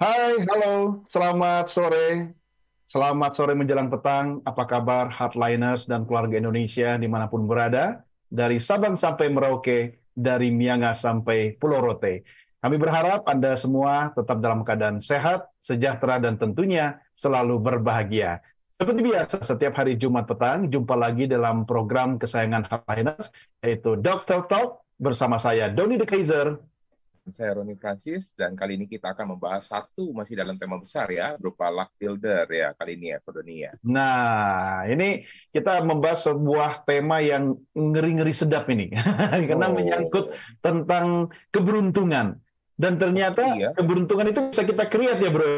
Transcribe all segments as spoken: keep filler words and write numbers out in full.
Hai, halo, selamat sore, selamat sore menjelang petang, apa kabar Heartliners dan keluarga Indonesia dimanapun berada, dari Sabang sampai Merauke, dari Miangas sampai Pulau Rote. Kami berharap Anda semua tetap dalam keadaan sehat, sejahtera, dan tentunya selalu berbahagia. Seperti biasa, setiap hari Jumat petang, jumpa lagi dalam program kesayangan Heartliners, yaitu D R Talks, bersama saya Donny de Keizer. Saya Ronnie Francis, dan kali ini kita akan membahas satu masih dalam tema besar ya, berupa luck builder ya, kali ini ya, Kodonia. Nah, ini kita membahas sebuah tema yang ngeri-ngeri sedap ini, karena oh. menyangkut tentang keberuntungan. Dan ternyata iya. keberuntungan itu bisa kita create ya, bro.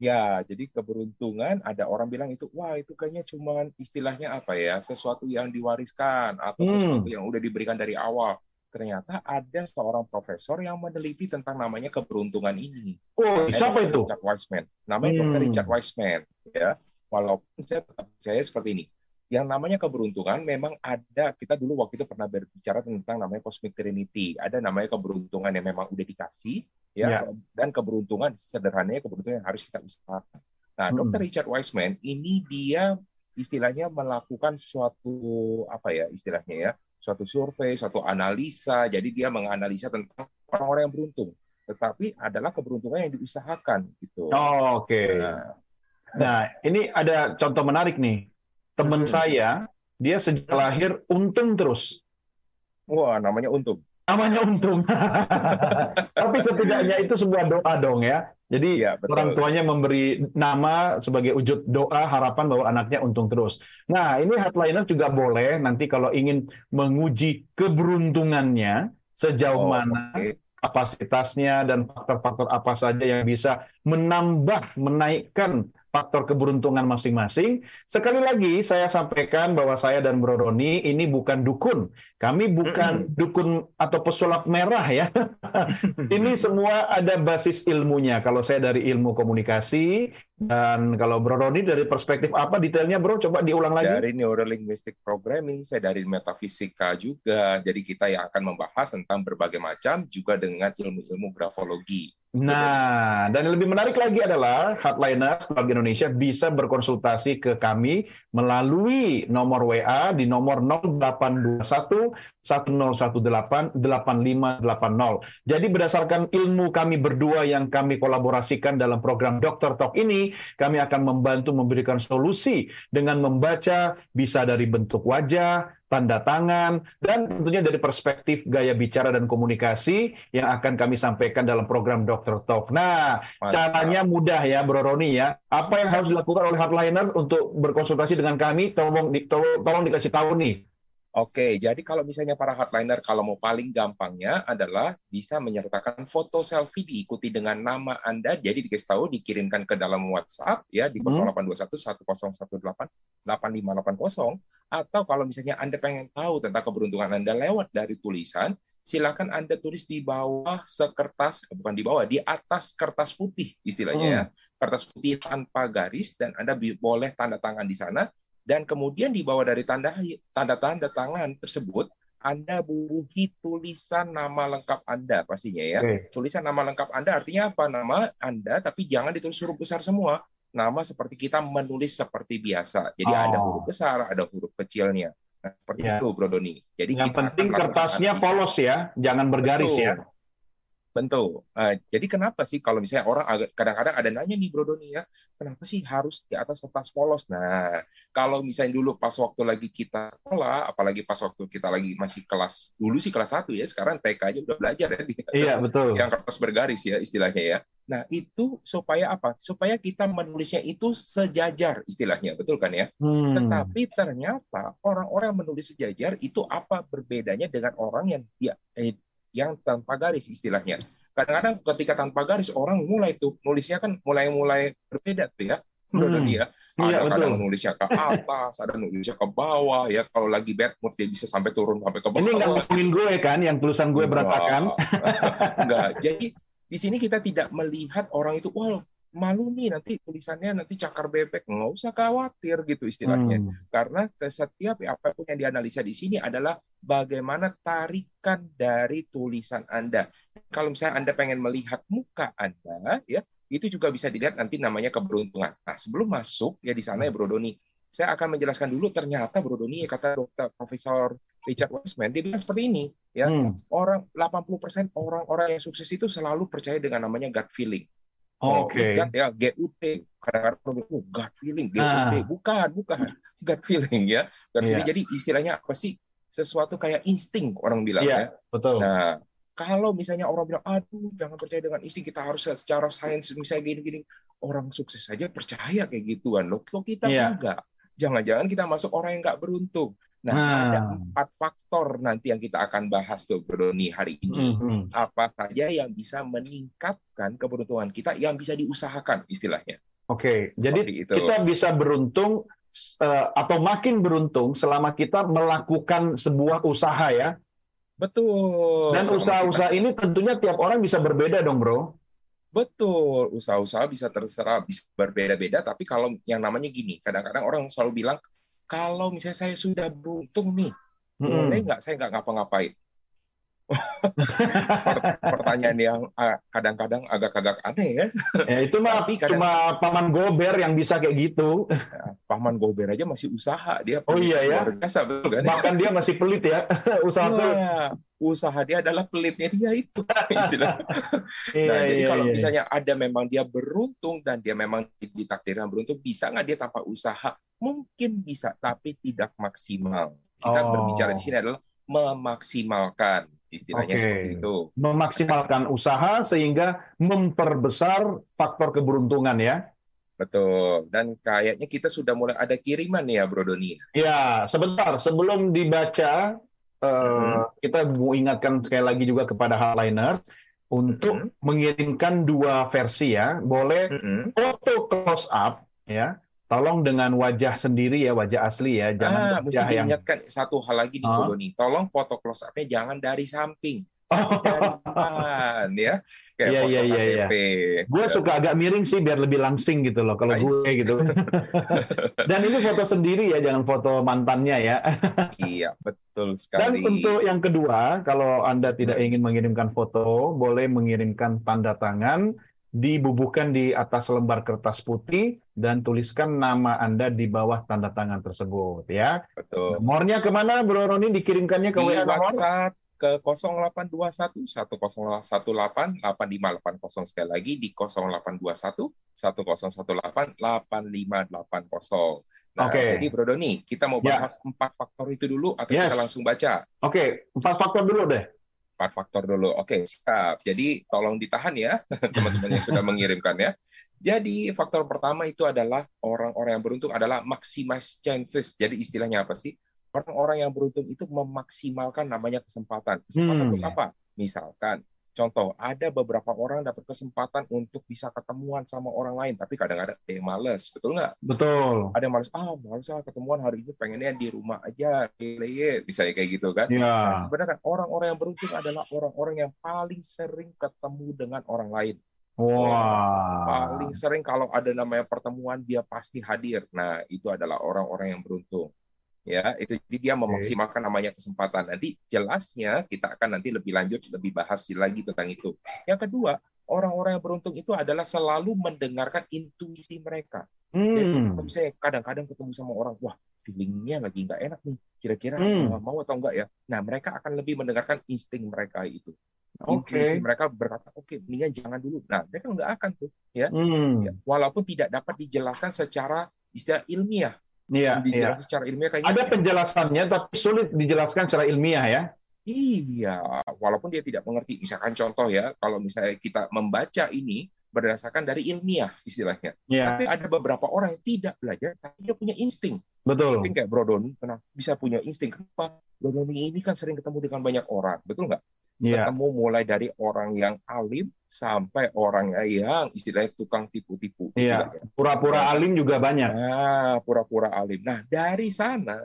Ya, jadi keberuntungan ada orang bilang itu, wah itu kayaknya cuma istilahnya apa ya, sesuatu yang diwariskan, atau hmm. sesuatu yang udah diberikan dari awal. Ternyata ada seorang profesor yang meneliti tentang namanya keberuntungan ini. Oh, siapa itu? Richard Wiseman. Namanya hmm. dokter Richard Wiseman. Ya, walaupun saya percaya seperti ini. Yang namanya keberuntungan memang ada. Kita dulu waktu itu pernah berbicara tentang namanya Cosmic Trinity. Ada namanya keberuntungan yang memang udah dikasih. Ya, ya. Dan keberuntungan sederhananya keberuntungan yang harus kita usahakan. Nah, hmm. dokter Richard Wiseman ini dia istilahnya melakukan suatu apa ya istilahnya ya. suatu survei, suatu analisa, jadi dia menganalisa tentang orang-orang yang beruntung, tetapi adalah keberuntungan yang diusahakan gitu. Oh, oke. Okay. Nah. nah, ini ada contoh menarik nih. Teman hmm. saya, dia sejak lahir untung terus. Wah, namanya untung. Namanya untung. Tapi setidaknya itu sebuah doa dong ya. Jadi ya, orang tuanya memberi nama sebagai wujud doa harapan bahwa anaknya untung terus. Nah, ini Heartliners juga boleh nanti kalau ingin menguji keberuntungannya sejauh oh, mana okay. kapasitasnya dan faktor-faktor apa saja yang bisa menambah, menaikkan faktor keberuntungan masing-masing. Sekali lagi saya sampaikan bahwa saya dan Bro Roni ini bukan dukun. Kami bukan mm-hmm. dukun atau pesulap merah ya. Ini semua ada basis ilmunya. Kalau saya dari ilmu komunikasi, dan kalau Bro Roni dari perspektif apa detailnya Bro? Coba diulang lagi. Dari Neuro Linguistic Programming, saya dari metafisika juga. Jadi kita yang akan membahas tentang berbagai macam juga dengan ilmu-ilmu grafologi. Nah, dan yang lebih menarik lagi adalah Heartliners keluarga Indonesia bisa berkonsultasi ke kami melalui nomor W A di nomor nol delapan dua satu satu nol satu delapan delapan lima delapan nol. Jadi berdasarkan ilmu kami berdua yang kami kolaborasikan dalam program dokter Talk ini, kami akan membantu memberikan solusi dengan membaca bisa dari bentuk wajah, tanda tangan, dan tentunya dari perspektif gaya bicara dan komunikasi yang akan kami sampaikan dalam program dokter Talk. Nah, Mantap. caranya mudah ya, Bro Roni ya. Apa yang harus dilakukan oleh Heartliners untuk berkonsultasi dengan kami? Tolong, di, tolong, tolong dikasih tahu nih. Oke, jadi kalau misalnya para Heartliner, kalau mau paling gampangnya adalah bisa menyertakan foto selfie diikuti dengan nama Anda. Jadi dikasih tahu, dikirimkan ke dalam WhatsApp ya di nol delapan dua satu satu nol satu delapan delapan lima delapan nol. Atau kalau misalnya Anda pengen tahu tentang keberuntungan Anda lewat dari tulisan, silakan Anda tulis di bawah sekertas, bukan di bawah, di atas kertas putih istilahnya hmm. ya. Kertas putih tanpa garis, dan Anda boleh tanda tangan di sana. Dan kemudian di bawah dari tanda, tanda-tanda tangan tersebut, Anda bubuhi tulisan nama lengkap Anda pastinya ya. Okay. Tulisan nama lengkap Anda artinya apa? Nama Anda, tapi jangan ditulis huruf besar semua. Nama seperti kita menulis seperti biasa. Jadi oh. ada huruf besar, ada huruf kecilnya. Nah, seperti yeah. itu, Bro Doni. Jadi yang penting kertasnya polos ya, jangan bergaris Betul. ya. Bentuk. Uh, jadi kenapa sih kalau misalnya orang agak, kadang-kadang ada nanya nih Bro Doni ya, kenapa sih harus di atas kertas polos? Nah, kalau misalnya dulu pas waktu lagi kita sekolah, apalagi pas waktu kita lagi masih kelas, dulu sih kelas satu ya, sekarang T K aja udah belajar ya. Di atas, iya, betul. Yang kertas bergaris ya istilahnya ya. Nah, itu supaya apa? Supaya kita menulisnya itu sejajar istilahnya, betul kan ya? Hmm. Tetapi ternyata orang-orang yang menulis sejajar itu apa berbedanya dengan orang yang dia eh, yang tanpa garis istilahnya. Kadang-kadang ketika tanpa garis orang mulai tuh nulisnya kan mulai-mulai berbeda tuh ya. Menurut hmm. dia ada iya, kadang betul. nulisnya ke atas, ada nulisnya ke bawah ya. Kalau lagi bad mood dia bisa sampai turun sampai ke bawah. Ini nggak ngomongin gue kan yang tulisan gue berantakan. Enggak. Jadi di sini kita tidak melihat orang itu wah malu nih nanti tulisannya nanti cakar bebek. Nggak usah khawatir gitu istilahnya. Hmm. Karena setiap apapun yang dianalisa di sini adalah bagaimana tarikan dari tulisan Anda. Kalau misalnya Anda pengen melihat muka Anda, ya itu juga bisa dilihat nanti namanya keberuntungan. Nah, sebelum masuk ya di sana ya Bro Donny, saya akan menjelaskan dulu ternyata Bro Donny, kata dokter Profesor Richard Wiseman, dia bilang seperti ini ya, hmm. orang delapan puluh persen orang-orang yang sukses itu selalu percaya dengan namanya gut feeling. Oke. Okay. Gut ya, G U T. Kadang-kadang oh, gut feeling, G U T. Ah. Bukan, bukan. Gut feeling ya. Gut feeling. Yeah. Jadi istilahnya apa sih? Sesuatu kayak insting orang bilang yeah, ya. Betul. Nah, kalau misalnya orang bilang, aduh jangan percaya dengan insting, kita harus secara sains misalnya gini-gini. Orang sukses saja percaya kayak gituan loh. Kok kita yeah. enggak? Jangan-jangan kita masuk orang yang nggak beruntung. Nah, hmm. ada empat faktor nanti yang kita akan bahas tuh Bro Donny hari ini. Hmm. Apa saja yang bisa meningkatkan keberuntungan kita yang bisa diusahakan istilahnya. Oke, jadi itu. Kita bisa beruntung atau makin beruntung selama kita melakukan sebuah usaha ya. Betul. Dan usaha-usaha ini tentunya tiap orang bisa berbeda dong, Bro. Betul, usaha-usaha bisa terserah bisa berbeda-beda, tapi kalau yang namanya gini, kadang-kadang orang selalu bilang kalau misalnya saya sudah beruntung nih, hmm. boleh nggak saya nggak ngapa-ngapain? Pertanyaan yang kadang-kadang agak-agak aneh ya. Ya itu mah cuma Paman Gober yang bisa kayak gitu. Paman Gober aja masih usaha dia. Oh iya ya. Biasa, betul, kan? Bahkan dia masih pelit ya. Usaha nah, pelit. Usaha dia adalah pelitnya dia itu. Istilah. Nah iya, jadi iya, kalau iya. misalnya ada memang dia beruntung dan dia memang ditakdirkan beruntung, bisa nggak dia tanpa usaha? Mungkin bisa, tapi tidak maksimal. Kita oh. berbicara di sini adalah memaksimalkan. Istilahnya okay. seperti itu. Memaksimalkan usaha sehingga memperbesar faktor keberuntungan ya. Betul. Dan kayaknya kita sudah mulai ada kiriman ya Bro Donny. Ya, sebentar sebelum dibaca hmm. kita mengingatkan sekali lagi juga kepada Heartliners untuk hmm. mengirimkan dua versi ya. Boleh hmm. foto close up ya. Tolong dengan wajah sendiri ya, wajah asli ya, jangan ah, wajah yang... diingatkan satu hal lagi di huh? Bro Donny, tolong foto close up-nya jangan dari samping, dari depan ya. Kayak yeah, foto yeah, K T P. Yeah. Gue suka agak miring sih biar lebih langsing gitu loh kalau gue gitu. Dan ini foto sendiri ya, jangan foto mantannya ya. Iya, betul sekali. Dan untuk yang kedua, kalau Anda tidak ingin mengirimkan foto, boleh mengirimkan tanda tangan. Dibubuhkan di atas lembar kertas putih dan tuliskan nama Anda di bawah tanda tangan tersebut ya. Betul. Nomornya kemana Bro Ronnie, dikirimkannya ke di W A nomor? Ke nol delapan dua satu satu nol satu delapan delapan lima delapan nol sekali lagi di nol delapan dua satu satu nol satu delapan delapan lima delapan nol. Nah, oke. Okay. Jadi Bro Donny, kita mau bahas ya. empat faktor itu dulu atau yes. kita langsung baca? Oke, okay. empat faktor dulu deh. Empat faktor dulu. Oke, siap. Jadi tolong ditahan ya, teman-teman yang sudah mengirimkan ya. Jadi faktor pertama itu adalah orang-orang yang beruntung adalah maximize chances. Jadi istilahnya apa sih? Orang-orang yang beruntung itu memaksimalkan namanya kesempatan. Kesempatan hmm. untuk apa? Misalkan, contoh, ada beberapa orang dapat kesempatan untuk bisa ketemuan sama orang lain, tapi kadang-kadang ada yang males, betul nggak? Betul. Ada yang males, ah males lah ketemuan hari ini, pengennya di rumah aja, bisa kayak gitu kan? Ya. Nah, sebenarnya orang-orang yang beruntung adalah orang-orang yang paling sering ketemu dengan orang lain. Wah. Wow. Paling sering kalau ada namanya pertemuan, dia pasti hadir. Nah, itu adalah orang-orang yang beruntung. Ya, itu jadi dia memaksimalkan namanya kesempatan. Nanti jelasnya kita akan nanti lebih lanjut lebih bahas lagi tentang itu. Yang kedua, orang-orang yang beruntung itu adalah selalu mendengarkan intuisi mereka. Hmm. Jadi kalau misalnya kadang-kadang ketemu sama orang, wah feelingnya lagi nggak enak nih, kira-kira hmm. mau atau enggak ya. Nah, mereka akan lebih mendengarkan insting mereka itu. Intuisi okay. mereka berkata, oke, okay, mendingan jangan dulu. Nah, mereka nggak akan tuh, ya. Hmm. ya. Walaupun tidak dapat dijelaskan secara istilah ilmiah. Iya, iya. Secara ilmiah kayaknya ada penjelasannya, tapi sulit dijelaskan secara ilmiah ya. Iya, walaupun dia tidak mengerti. Misalkan contoh ya, kalau misalnya kita membaca ini berdasarkan dari ilmiah istilahnya. Ya. Tapi ada beberapa orang yang tidak belajar, tapi dia punya insting. Betul. Mungkin kayak Bro Donny, kenapa bisa punya insting? Kenapa? Bro Donny ini kan sering ketemu dengan banyak orang, betul nggak? Ya. Ketemu mulai dari orang yang alim sampai orang yang istilahnya tukang tipu-tipu. Iya, pura-pura alim juga banyak. Nah, pura-pura alim. Nah, dari sana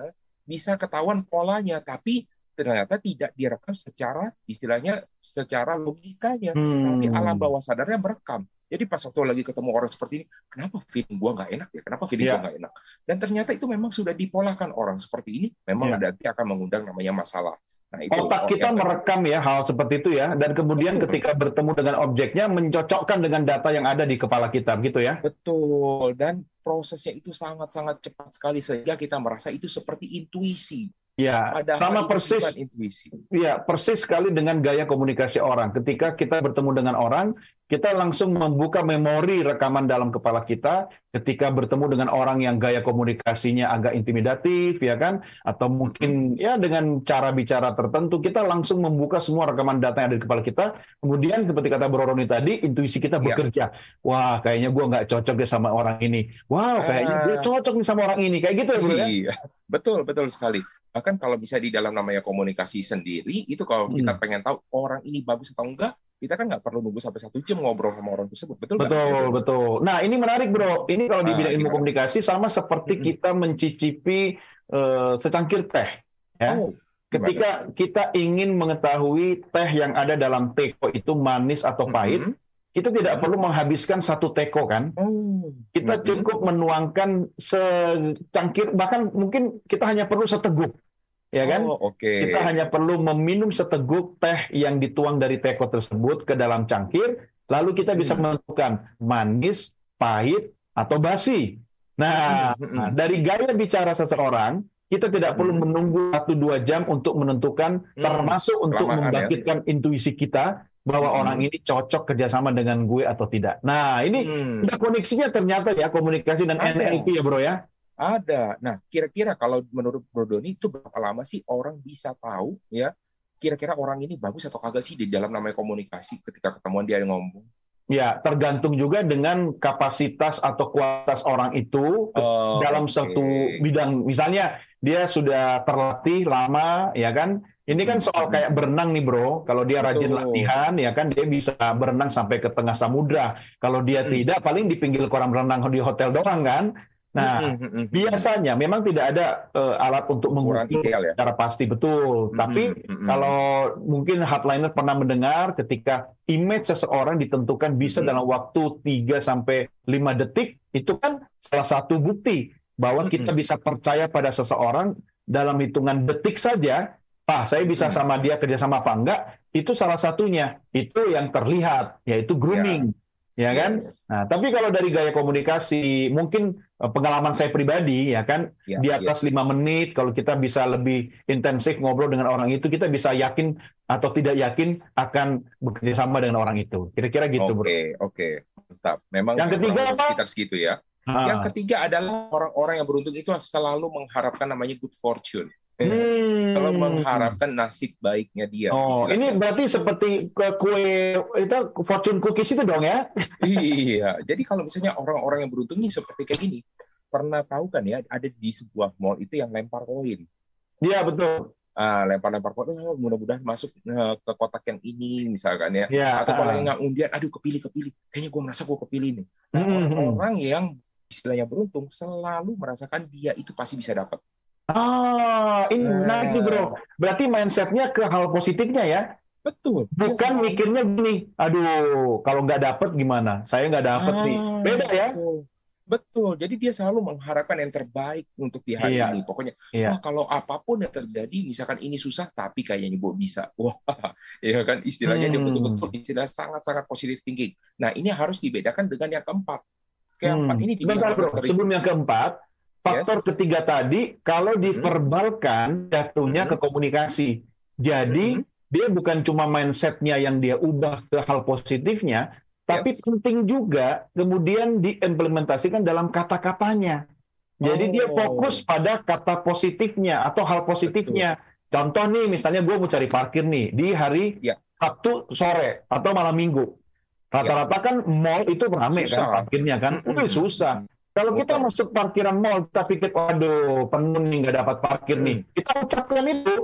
bisa ketahuan polanya, tapi ternyata tidak direkam secara istilahnya secara logikanya, hmm. tapi alam bawah sadarnya merekam. Jadi pas waktu lagi ketemu orang seperti ini, kenapa feeling gua nggak enak ya? Kenapa feeling yeah. gua nggak enak? Dan ternyata itu memang sudah dipolakan orang seperti ini, memang yeah. nanti akan mengundang namanya masalah. Nah, itu otak kita merekam ya hal seperti itu ya, dan kemudian betul. Ketika bertemu dengan objeknya mencocokkan dengan data yang ada di kepala kita, gitu ya. Betul, dan prosesnya itu sangat-sangat cepat sekali sehingga kita merasa itu seperti intuisi. Ya, padahal sama persis. Intuisi. Ya, persis sekali dengan gaya komunikasi orang. Ketika kita bertemu dengan orang, kita langsung membuka memori rekaman dalam kepala kita. Ketika bertemu dengan orang yang gaya komunikasinya agak intimidatif, ya kan? Atau mungkin ya dengan cara bicara tertentu, kita langsung membuka semua rekaman data yang ada di kepala kita. Kemudian seperti kata Bro Roni tadi, intuisi kita bekerja. Ya. Wah, kayaknya gue nggak cocok deh sama orang ini. Wow, kayaknya gue cocok nih sama orang ini. Kayak gitu ya, Bro. Iya, betul, betul sekali. Bahkan kalau bisa di dalam namanya komunikasi sendiri, itu kalau hmm. kita pengen tahu orang ini bagus atau enggak, kita kan nggak perlu nunggu sampai satu jam ngobrol sama orang tersebut. Betul, betul, kan? Betul. Nah, ini menarik, Bro. Ini kalau di bidang ilmu komunikasi sama seperti hmm. kita mencicipi uh, secangkir teh. Ya. Oh, ketika kita ingin mengetahui teh yang ada dalam teko itu manis atau pahit, hmm. kita tidak perlu menghabiskan satu teko, kan? Kita cukup menuangkan secangkir, bahkan mungkin kita hanya perlu seteguk, ya kan? Oh, okay. Kita hanya perlu meminum seteguk teh yang dituang dari teko tersebut ke dalam cangkir, lalu kita bisa menentukan manis, pahit, atau basi. Nah, dari gaya bicara seseorang, kita tidak perlu menunggu satu sampai dua jam untuk menentukan, termasuk untuk membangkitkan intuisi kita, bahwa hmm. orang ini cocok kerjasama dengan gue atau tidak. Nah, ini hmm. koneksinya ternyata ya, komunikasi dan ada. N L P ya, Bro ya? Ada. Nah, kira-kira kalau menurut Bro Donny itu berapa lama sih orang bisa tahu ya, kira-kira orang ini bagus atau kagak sih di dalam namanya komunikasi ketika ketemuan dia ngomong? Ya, tergantung juga dengan kapasitas atau kualitas orang itu oh, dalam okay. satu bidang. Misalnya, dia sudah terlatih lama, ya kan? Ini kan soal kayak berenang nih, Bro. Kalau dia rajin Betul. latihan, ya kan dia bisa berenang sampai ke tengah samudra. Kalau dia hmm. tidak, paling di pinggir kolam renang di hotel doang, kan? Nah, hmm. biasanya memang tidak ada uh, alat untuk mengukur ya? Secara pasti. Betul. Hmm. Tapi hmm. kalau mungkin hardliner pernah mendengar ketika image seseorang ditentukan bisa hmm. dalam waktu tiga sampai lima detik, itu kan salah satu bukti bahwa kita hmm. bisa percaya pada seseorang dalam hitungan detik saja. Pak, saya bisa sama dia kerjasama apa enggak? Itu salah satunya. Itu yang terlihat, yaitu grooming, ya, ya kan? Yes. Nah, tapi kalau dari gaya komunikasi, mungkin pengalaman saya pribadi, ya kan, ya, di atas lima ya. menit, kalau kita bisa lebih intensif ngobrol dengan orang itu, kita bisa yakin atau tidak yakin akan bekerjasama dengan orang itu. Kira-kira gitu, Bro. Oke, oke, tetap. Memang. Yang ketiga apa? Sekitar segitu ya. Ah. Yang ketiga adalah orang-orang yang beruntung itu selalu mengharapkan namanya good fortune. Hmm. Kalau mengharapkan nasib baiknya dia. Oh, istilahnya. Ini berarti seperti kue itu fortune cookies itu dong ya? Iya. Jadi kalau misalnya orang-orang yang beruntung ini seperti kayak gini, pernah tahu kan ya ada di sebuah mall itu yang lempar koin. Iya betul. Ah, lempar-lempar koin, oh, mudah-mudahan masuk ke kotak yang ini misalkan ya. Ya atau kalau yang undian, aduh kepilih-kepilih. Kayaknya gue merasa gue kepilih nih. Nah, hmm. orang-orang yang istilahnya beruntung selalu merasakan dia itu pasti bisa dapat. Ah, ini menarik nih, Bro. Berarti mindsetnya ke hal positifnya ya? Betul. Bukan yes. mikirnya gini, aduh, kalau nggak dapet gimana? Saya nggak dapet ah, nih. Beda ya? Betul. Betul. Jadi dia selalu mengharapkan yang terbaik untuk di hari iya. ini. Pokoknya, iya. wah, kalau apapun yang terjadi, misalkan ini susah, tapi kayaknya gue bisa. Wah, ya kan istilahnya hmm. dia betul-betul istilah sangat-sangat positive thinking. Nah, ini harus dibedakan dengan yang keempat. Keempat hmm. ini dibedakan. Sebelum yang keempat. Faktor yes. ketiga tadi, kalau diverbalkan, jatuhnya mm. ke komunikasi. Jadi, mm. dia bukan cuma mindset-nya yang dia ubah ke hal positifnya, tapi yes. penting juga kemudian diimplementasikan dalam kata-katanya. Jadi, oh. dia fokus pada kata positifnya atau hal positifnya. Betul. Contoh nih, misalnya gue mau cari parkir nih, di hari yeah. Sabtu sore atau malam minggu. Rata-rata yeah. kan mall itu rame susah. Kan parkirnya kan. Udah mm. susah. Kalau kita masuk parkiran mall, kita pikir, waduh, penuh nih, nggak dapat parkir nih. Kita ucapkan itu,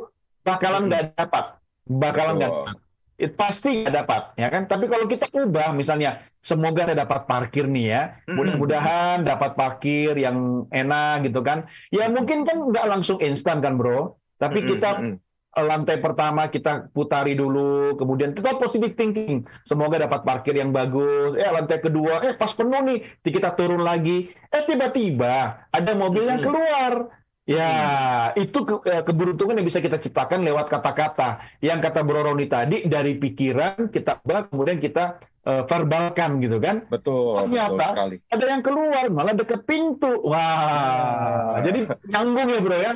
bakalan nggak dapat. Bakalan nggak dapat. It pasti nggak dapat, ya kan? Tapi kalau kita ubah, misalnya, semoga saya dapat parkir nih ya. Mudah-mudahan dapat parkir yang enak gitu kan. Ya mungkin kan nggak langsung instan kan, Bro. Tapi kita... lantai pertama kita putari dulu, kemudian tetap positive thinking. Semoga dapat parkir yang bagus. Eh lantai kedua, eh pas penuh nih, kita turun lagi. Eh tiba-tiba ada mobil yang keluar. Ya, itu ke, keberuntungan yang bisa kita ciptakan lewat kata-kata. Yang kata Bro Roni tadi, dari pikiran kita bal, kemudian kita uh, verbalkan gitu kan. Betul, ternyata betul sekali. Ada yang keluar, malah deket pintu. Wah, ya. Jadi nyambung ya bro ya.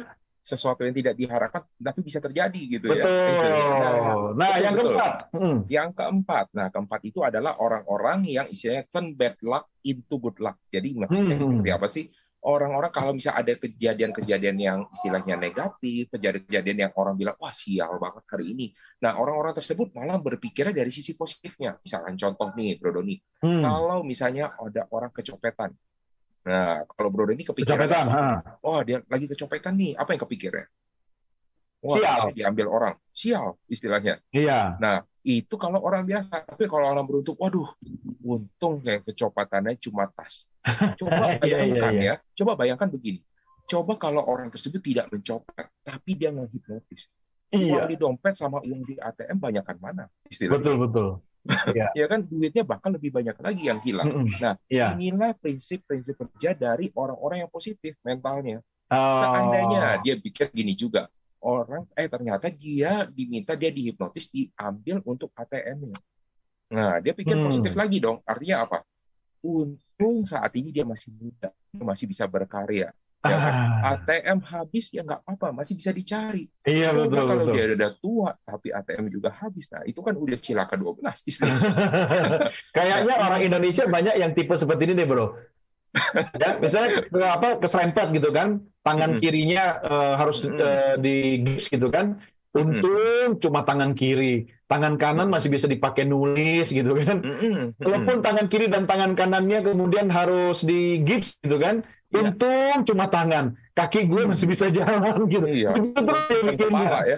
Sesuatu yang tidak diharapkan, tapi bisa terjadi gitu betul. Ya. Betul. Nah, nah betul, yang betul. keempat. Hmm. Yang keempat. Nah, keempat itu adalah orang-orang yang istilahnya turn bad luck into good luck. Jadi maksudnya hmm. seperti apa sih? Orang-orang kalau misalnya ada kejadian-kejadian yang istilahnya negatif, kejadian-kejadian yang orang bilang, wah sial banget hari ini. Nah, orang-orang tersebut malah berpikirnya dari sisi positifnya. Misalkan contoh nih, Bro Doni. Hmm. Kalau misalnya ada orang kecopetan. Nah, kalau Bro Doni kepikiran, kecopetan, wah dia lagi kecopetan nih, apa yang kepikirnya? Wah, sial. Diambil orang. Sial istilahnya. Iya. Nah, itu kalau orang biasa. Tapi kalau orang beruntung, waduh, untung yang kecopetannya cuma tas. Coba bayangkan ya. Coba bayangkan begini. Coba kalau orang tersebut tidak mencopet, tapi dia menghipnotis. Uang iya. di dompet sama uang di A T M banyakan mana? Istilahnya. Betul, betul. Ya. Ya kan, duitnya bahkan lebih banyak lagi yang hilang. Mm-mm. Nah, ya. Inilah prinsip-prinsip kerja dari orang-orang yang positif mentalnya. Oh. Seandainya dia pikir gini juga. Orang, eh ternyata dia diminta, dia dihipnotis, diambil untuk A T M-nya. Nah, dia pikir hmm. positif lagi dong. Artinya apa? Untung saat ini dia masih muda, dia masih bisa berkarya. Ah. Ya kan? A T M habis, ya nggak apa-apa, masih bisa dicari. Iya, betul, betul, kalau betul. Dia udah tua, tapi A T M juga habis. Nah, itu kan udah cilaka dua belas istilahnya. Kayaknya orang Indonesia banyak yang tipe seperti ini deh, bro. Ya, misalnya apa keserempet gitu kan, tangan hmm. kirinya uh, harus uh, digips gitu kan, untung hmm. cuma tangan kiri, tangan kanan masih bisa dipakai nulis gitu kan, hmm. walaupun tangan kiri dan tangan kanannya kemudian harus digips gitu kan, untung ya. Cuma tangan, kaki gue masih bisa jalan gitu. Iya. Itu terus kepala ya.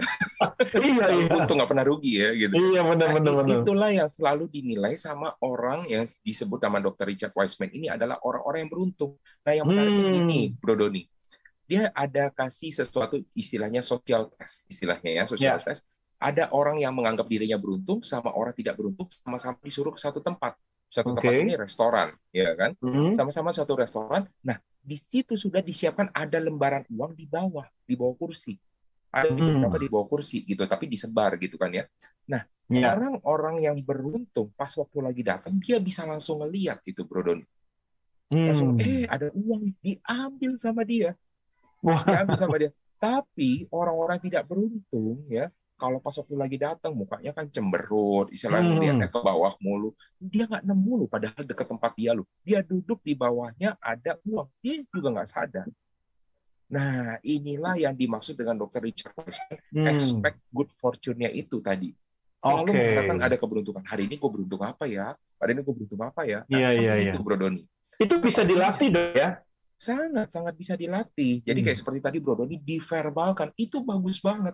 Iya, iya. Untung nggak pernah rugi ya gitu. Iya, benar-benar. Nah, itulah yang selalu dinilai sama orang yang disebut nama Dokter Richard Wiseman ini adalah orang-orang yang beruntung. Nah, yang menariknya hmm. ini, Bro Doni, dia ada kasih sesuatu istilahnya social test, istilahnya ya social yeah. test. Ada orang yang menganggap dirinya beruntung sama orang tidak beruntung, sama-sama disuruh ke satu tempat. Satu okay. tempat ini restoran, ya kan? Mm-hmm. Sama-sama satu restoran. Nah, di situ sudah disiapkan ada lembaran uang di bawah, di bawah kursi. Ada beberapa mm. di bawah kursi gitu, tapi disebar gitu kan ya. Nah, yeah. orang-orang yang beruntung pas waktu lagi datang dia bisa langsung ngelihat itu, Bro Doni. Mm. Langsung, eh ada uang diambil sama dia, wow. diambil sama dia. Tapi orang-orang tidak beruntung ya. Kalau pas waktu lagi datang, mukanya kan cemberut, istilahnya hmm. lihatnya ke bawah mulu. Dia nggak nemu lu, padahal dekat tempat dia lu. Dia duduk di bawahnya ada uang, dia juga nggak sadar. Nah, inilah yang dimaksud dengan Dokter Richard Wiseman, hmm. expect good fortune-nya itu tadi. Selalu okay. mengatakan ada keberuntungan. Hari ini gue beruntung apa ya? Hari ini gue beruntung apa ya? Nah, yeah, yeah, itu yeah. Bro Doni. Itu bisa dilatih dong ya? Sangat-sangat bisa dilatih. Jadi hmm. kayak seperti tadi Bro Doni diverbalkan, itu bagus banget.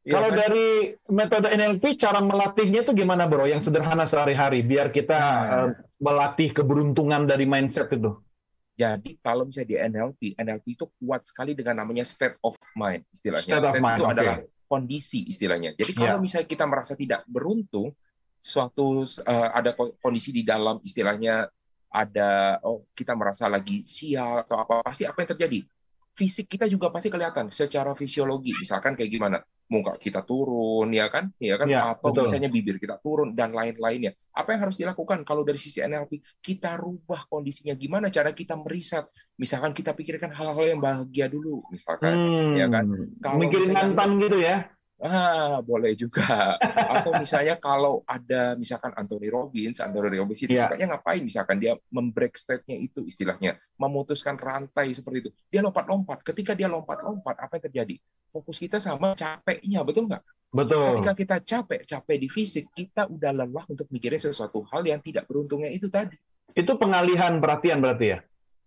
Ya, kalau kan? Dari metode N L P, cara melatihnya itu gimana bro? Yang sederhana sehari-hari, biar kita nah. uh, melatih keberuntungan dari mindset itu. Jadi kalau misalnya di N L P, N L P itu kuat sekali dengan namanya state of mind istilahnya. State, state of mind, itu okay. adalah kondisi istilahnya. Jadi kalau yeah. misalnya kita merasa tidak beruntung, suatu uh, ada kondisi di dalam istilahnya, ada oh, kita merasa lagi sial atau apa, pasti apa yang terjadi? Fisik kita juga pasti kelihatan secara fisiologi, misalkan kayak gimana muka kita turun ya kan, ya kan, ya, atau betul. Misalnya bibir kita turun dan lain-lainnya. Apa yang harus dilakukan kalau dari sisi N L P? Kita rubah kondisinya. Gimana cara kita meriset? Misalkan kita pikirkan hal-hal yang bahagia dulu, misalkan, hmm, ya kan. Kalau mikirin mantan gitu ya. Ah, boleh juga. Atau misalnya kalau ada misalkan Anthony Robbins, Anthony Robbins itu yeah. sukanya ngapain? Misalkan dia membreak state-nya itu istilahnya, memutuskan rantai seperti itu. Dia lompat-lompat. Ketika dia lompat-lompat, apa yang terjadi? Fokus kita sama capeknya, betul nggak? Betul. Ketika kita capek, capek di fisik, kita udah lelah untuk mikirin sesuatu hal yang tidak beruntungnya itu tadi. Itu pengalihan perhatian berarti ya?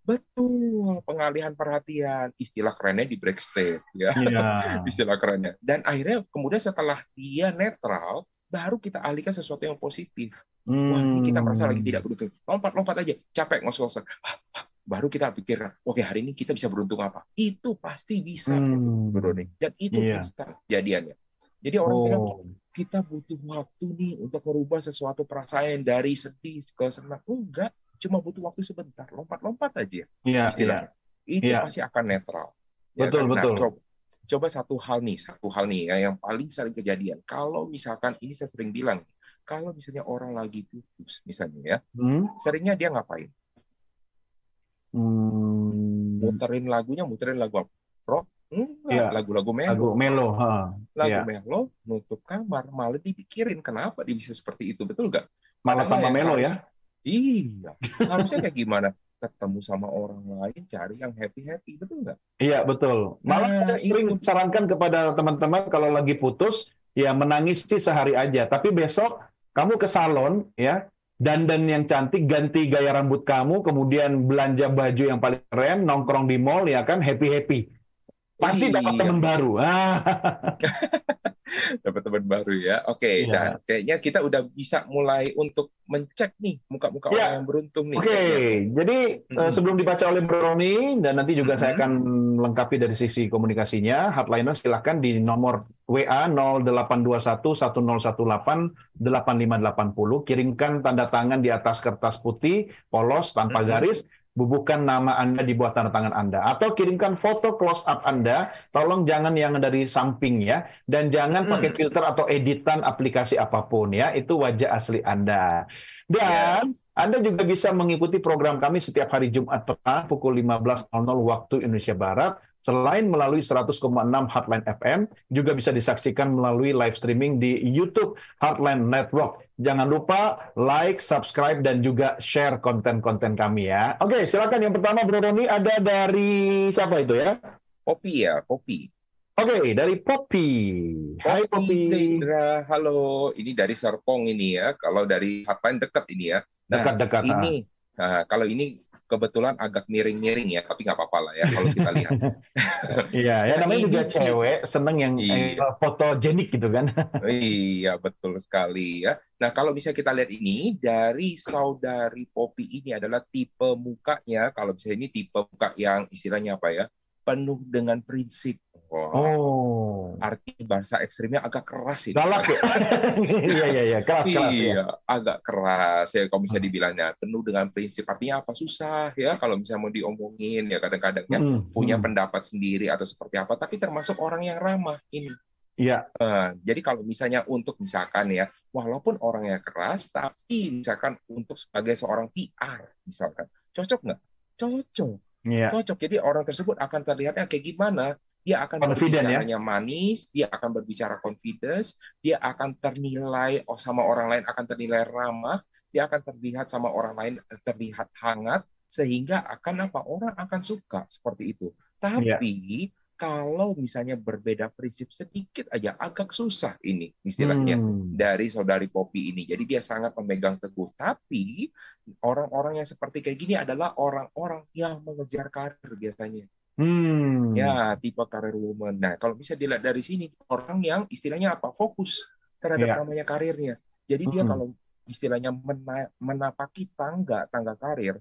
Betul, pengalihan perhatian, istilah kerennya di break state ya. Yeah. Istilah kerennya. Dan akhirnya kemudian setelah dia netral, baru kita alihkan sesuatu yang positif. Hmm. Wah, ini kita merasa lagi tidak beruntung. Lompat-lompat aja, capek ngos-ngosan. Ah, ah, baru kita pikir, oke okay, hari ini kita bisa beruntung apa? Itu pasti bisa, hmm. Bro Doni. Dan itu yeah. bisa kejadiannya. Jadi orang oh. bilang kita butuh waktu nih untuk merubah sesuatu perasaan dari sedih ke senang. Enggak. Cuma butuh waktu sebentar, lompat-lompat aja. Iya, yeah, yeah. Itu yeah. pasti akan netral. Betul, ya kan? Nah, betul. Coba, coba satu hal nih, satu hal nih yang paling sering kejadian. Kalau misalkan ini saya sering bilang, kalau misalnya orang lagi putus misalnya ya, hmm? seringnya dia ngapain? Hmm. Muterin lagunya, muterin lagu rock, hmm, ya. lagu-lagu melo, lagu melo, ha. lagu ya. melo, nutup kamar, malah dipikirin kenapa dia bisa seperti itu, betul nggak? Malah tambah melo ya? Iya, harusnya kayak gimana? Ketemu sama orang lain, cari yang happy-happy, betul nggak? Iya, betul. Malah nah, saya sering itu. sarankan kepada teman-teman kalau lagi putus, ya menangis sih sehari aja, tapi besok kamu ke salon, ya, dandan yang cantik, ganti gaya rambut kamu, kemudian belanja baju yang paling keren, nongkrong di mall, ya kan, happy-happy. Pasti Iyi, dapat teman iya. baru. Ah. Dapat teman baru ya. Oke, okay, ya. Nah, kayaknya kita udah bisa mulai untuk mencek nih muka-muka ya. orang yang beruntung nih. Oke, okay. jadi hmm. sebelum dibaca oleh Ronnie, dan nanti juga hmm. saya akan lengkapi dari sisi komunikasinya, Heartliners silahkan di nomor W A nol delapan dua satu satu nol satu delapan delapan lima delapan nol, kirimkan tanda tangan di atas kertas putih, polos, tanpa hmm. garis, bubuhkan nama Anda di bawah tanda tangan Anda, atau kirimkan foto close up Anda, tolong jangan yang dari samping ya, dan jangan hmm. pakai filter atau editan aplikasi apapun ya, itu wajah asli Anda. Dan yes. Anda juga bisa mengikuti program kami setiap hari Jumat petang pukul lima belas nol nol waktu Indonesia Barat, selain melalui seratus koma enam Heartline F M, juga bisa disaksikan melalui live streaming di YouTube Heartline Network. Jangan lupa like, subscribe, dan juga share konten-konten kami ya. Oke, silakan. Yang pertama, Bro Ronnie, ada dari siapa itu ya? Poppy ya, Poppy. Oke, dari Poppy. Hai Poppy. Zendra, halo. Ini dari Serpong ini ya. Kalau dari Heartline dekat ini ya. Dekat-dekat. Nah, ini, nah, kalau ini kebetulan agak miring-miring ya, tapi nggak apa-apa lah ya kalau kita lihat. Iya, ya, namanya juga cewek seneng yang iya. fotogenik gitu kan. Iya, betul sekali ya. Nah, kalau bisa kita lihat ini dari saudari Poppy ini adalah tipe mukanya, kalau bisa ini tipe muka yang istilahnya apa ya, penuh dengan prinsip. Wow. Oh. Arti bahasa ekstrimnya agak keras ini. Galak ya? Iya, iya, iya. Keras-keras iya, ya. Agak keras ya kalau bisa dibilangnya. Penuh dengan prinsip. Artinya apa? Susah ya kalau misalnya mau diomongin. Ya kadang-kadangnya hmm. punya hmm. pendapat sendiri atau seperti apa. Tapi termasuk orang yang ramah ini. Iya. Uh, jadi kalau misalnya untuk misalkan ya, walaupun orangnya keras, tapi misalkan untuk sebagai seorang P R misalkan. Cocok nggak? Cocok. Yeah. Cocok. Jadi orang tersebut akan terlihatnya kayak gimana? Dia akan confident, berbicaranya ya? manis, dia akan berbicara confidence, dia akan ternilai oh, sama orang lain, akan ternilai ramah, dia akan terlihat sama orang lain, terlihat hangat, sehingga akan apa? Orang akan suka, seperti itu. Tapi, ya. kalau misalnya berbeda prinsip sedikit aja, agak susah ini istilahnya hmm. dari saudari Poppy ini. Jadi dia sangat memegang teguh. Tapi, orang-orang yang seperti kayak gini adalah orang-orang yang mengejar karir biasanya. Hmm. Ya, tipe karir woman. Nah, kalau bisa dilihat dari sini, orang yang istilahnya apa? Fokus terhadap yeah. namanya karirnya. Jadi hmm. dia kalau istilahnya mena- menapaki tangga, tangga karir,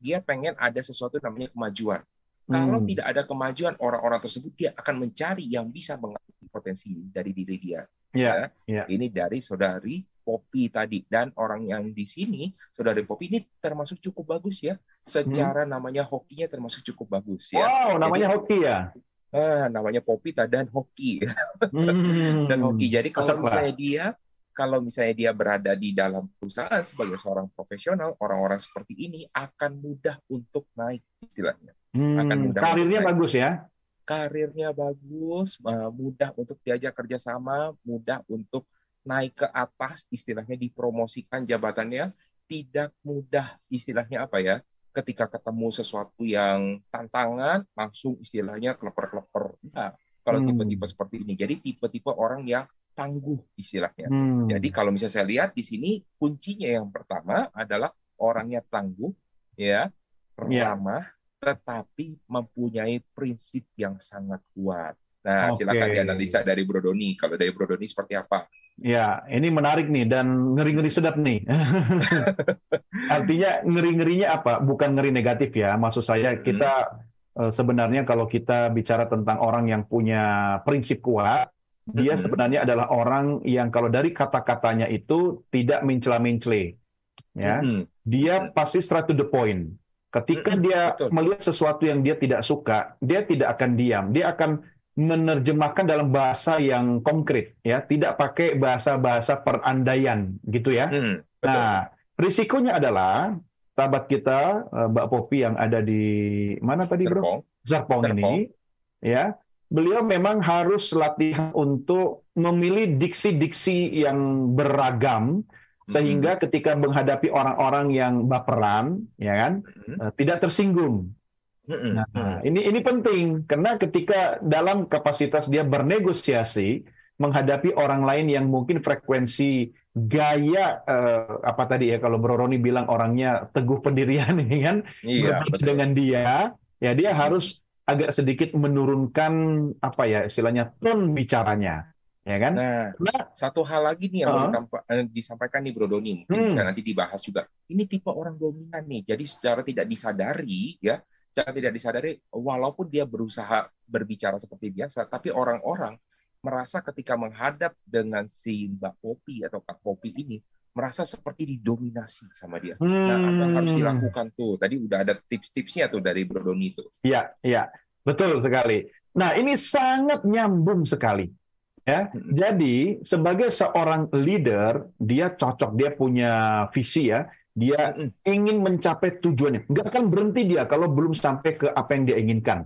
dia pengen ada sesuatu namanya kemajuan. Hmm. Kalau tidak ada kemajuan, orang-orang tersebut dia akan mencari yang bisa mengambil potensi dari diri dia. Yeah. Ya. Yeah. Ini dari saudari Poppy tadi. Dan orang yang di sini, saudari Poppy ini termasuk cukup bagus ya. Secara hmm. namanya hokinya termasuk cukup bagus ya. Wow, namanya jadi, hoki ya? Eh, namanya Poppy dan hoki. Hmm. dan hoki. Jadi kalau misalnya dia, kalau misalnya dia berada di dalam perusahaan sebagai seorang profesional, orang-orang seperti ini akan mudah untuk naik istilahnya. Hmm. Akan mudah karirnya naik. Bagus ya? Karirnya bagus, mudah untuk diajak kerjasama, mudah untuk naik ke atas, istilahnya dipromosikan jabatannya, tidak mudah istilahnya apa ya, ketika ketemu sesuatu yang tantangan, langsung istilahnya kleper-kleper. Nah, kalau hmm. tipe-tipe seperti ini, jadi tipe-tipe orang yang tangguh istilahnya. Hmm. Jadi kalau misalnya saya lihat di sini, kuncinya yang pertama adalah orangnya tangguh, ya, ramah, yeah. tetapi mempunyai prinsip yang sangat kuat. Nah, okay. silakan dianalisa dari Bro Donny. Kalau dari Bro Donny seperti apa? Ya, ini menarik nih dan ngeri-ngeri sedap nih. Artinya ngeri-ngerinya apa? Bukan ngeri negatif ya. Maksud saya kita hmm. sebenarnya kalau kita bicara tentang orang yang punya prinsip kuat, hmm. dia sebenarnya adalah orang yang kalau dari kata-katanya itu tidak mencela-mencela. Ya. Hmm. Dia pasti straight to the point. Ketika dia Betul. melihat sesuatu yang dia tidak suka, dia tidak akan diam. Dia akan menerjemahkan dalam bahasa yang konkret, ya, tidak pakai bahasa-bahasa perandaian, gitu ya. Hmm, nah, risikonya adalah sahabat kita Mbak Popi yang ada di mana tadi, Serpong. Bro? Serpong, Serpong ini, ya. Beliau memang harus latihan untuk memilih diksi-diksi yang beragam. Sehingga ketika menghadapi orang-orang yang baperan, ya kan, mm-hmm. tidak tersinggung. Mm-hmm. Nah, ini ini penting karena ketika dalam kapasitas dia bernegosiasi menghadapi orang lain yang mungkin frekuensi gaya eh, apa tadi ya kalau Bro Roni bilang orangnya teguh pendirian, ya kan, iya, berbeda dengan dia, ya dia mm-hmm. harus agak sedikit menurunkan apa ya istilahnya tone bicaranya. Ya kan? Nah, nah, satu hal lagi nih yang uh-huh. ditampa- disampaikan nih Bro Doni, hmm. bisa nanti dibahas juga. Ini tipe orang dominan nih, jadi secara tidak disadari, ya, secara tidak disadari, walaupun dia berusaha berbicara seperti biasa, tapi orang-orang merasa ketika menghadap dengan si Mbak Popi atau Kak Popi ini, merasa seperti didominasi sama dia. Hmm. Nah, apa harus dilakukan tuh? Tadi udah ada tips-tipsnya tuh dari Bro Doni tuh. Iya, iya, betul sekali. Nah, ini sangat nyambung sekali. Ya, jadi sebagai seorang leader dia cocok, dia punya visi ya, dia ingin mencapai tujuannya. Nggak akan berhenti dia kalau belum sampai ke apa yang dia inginkan,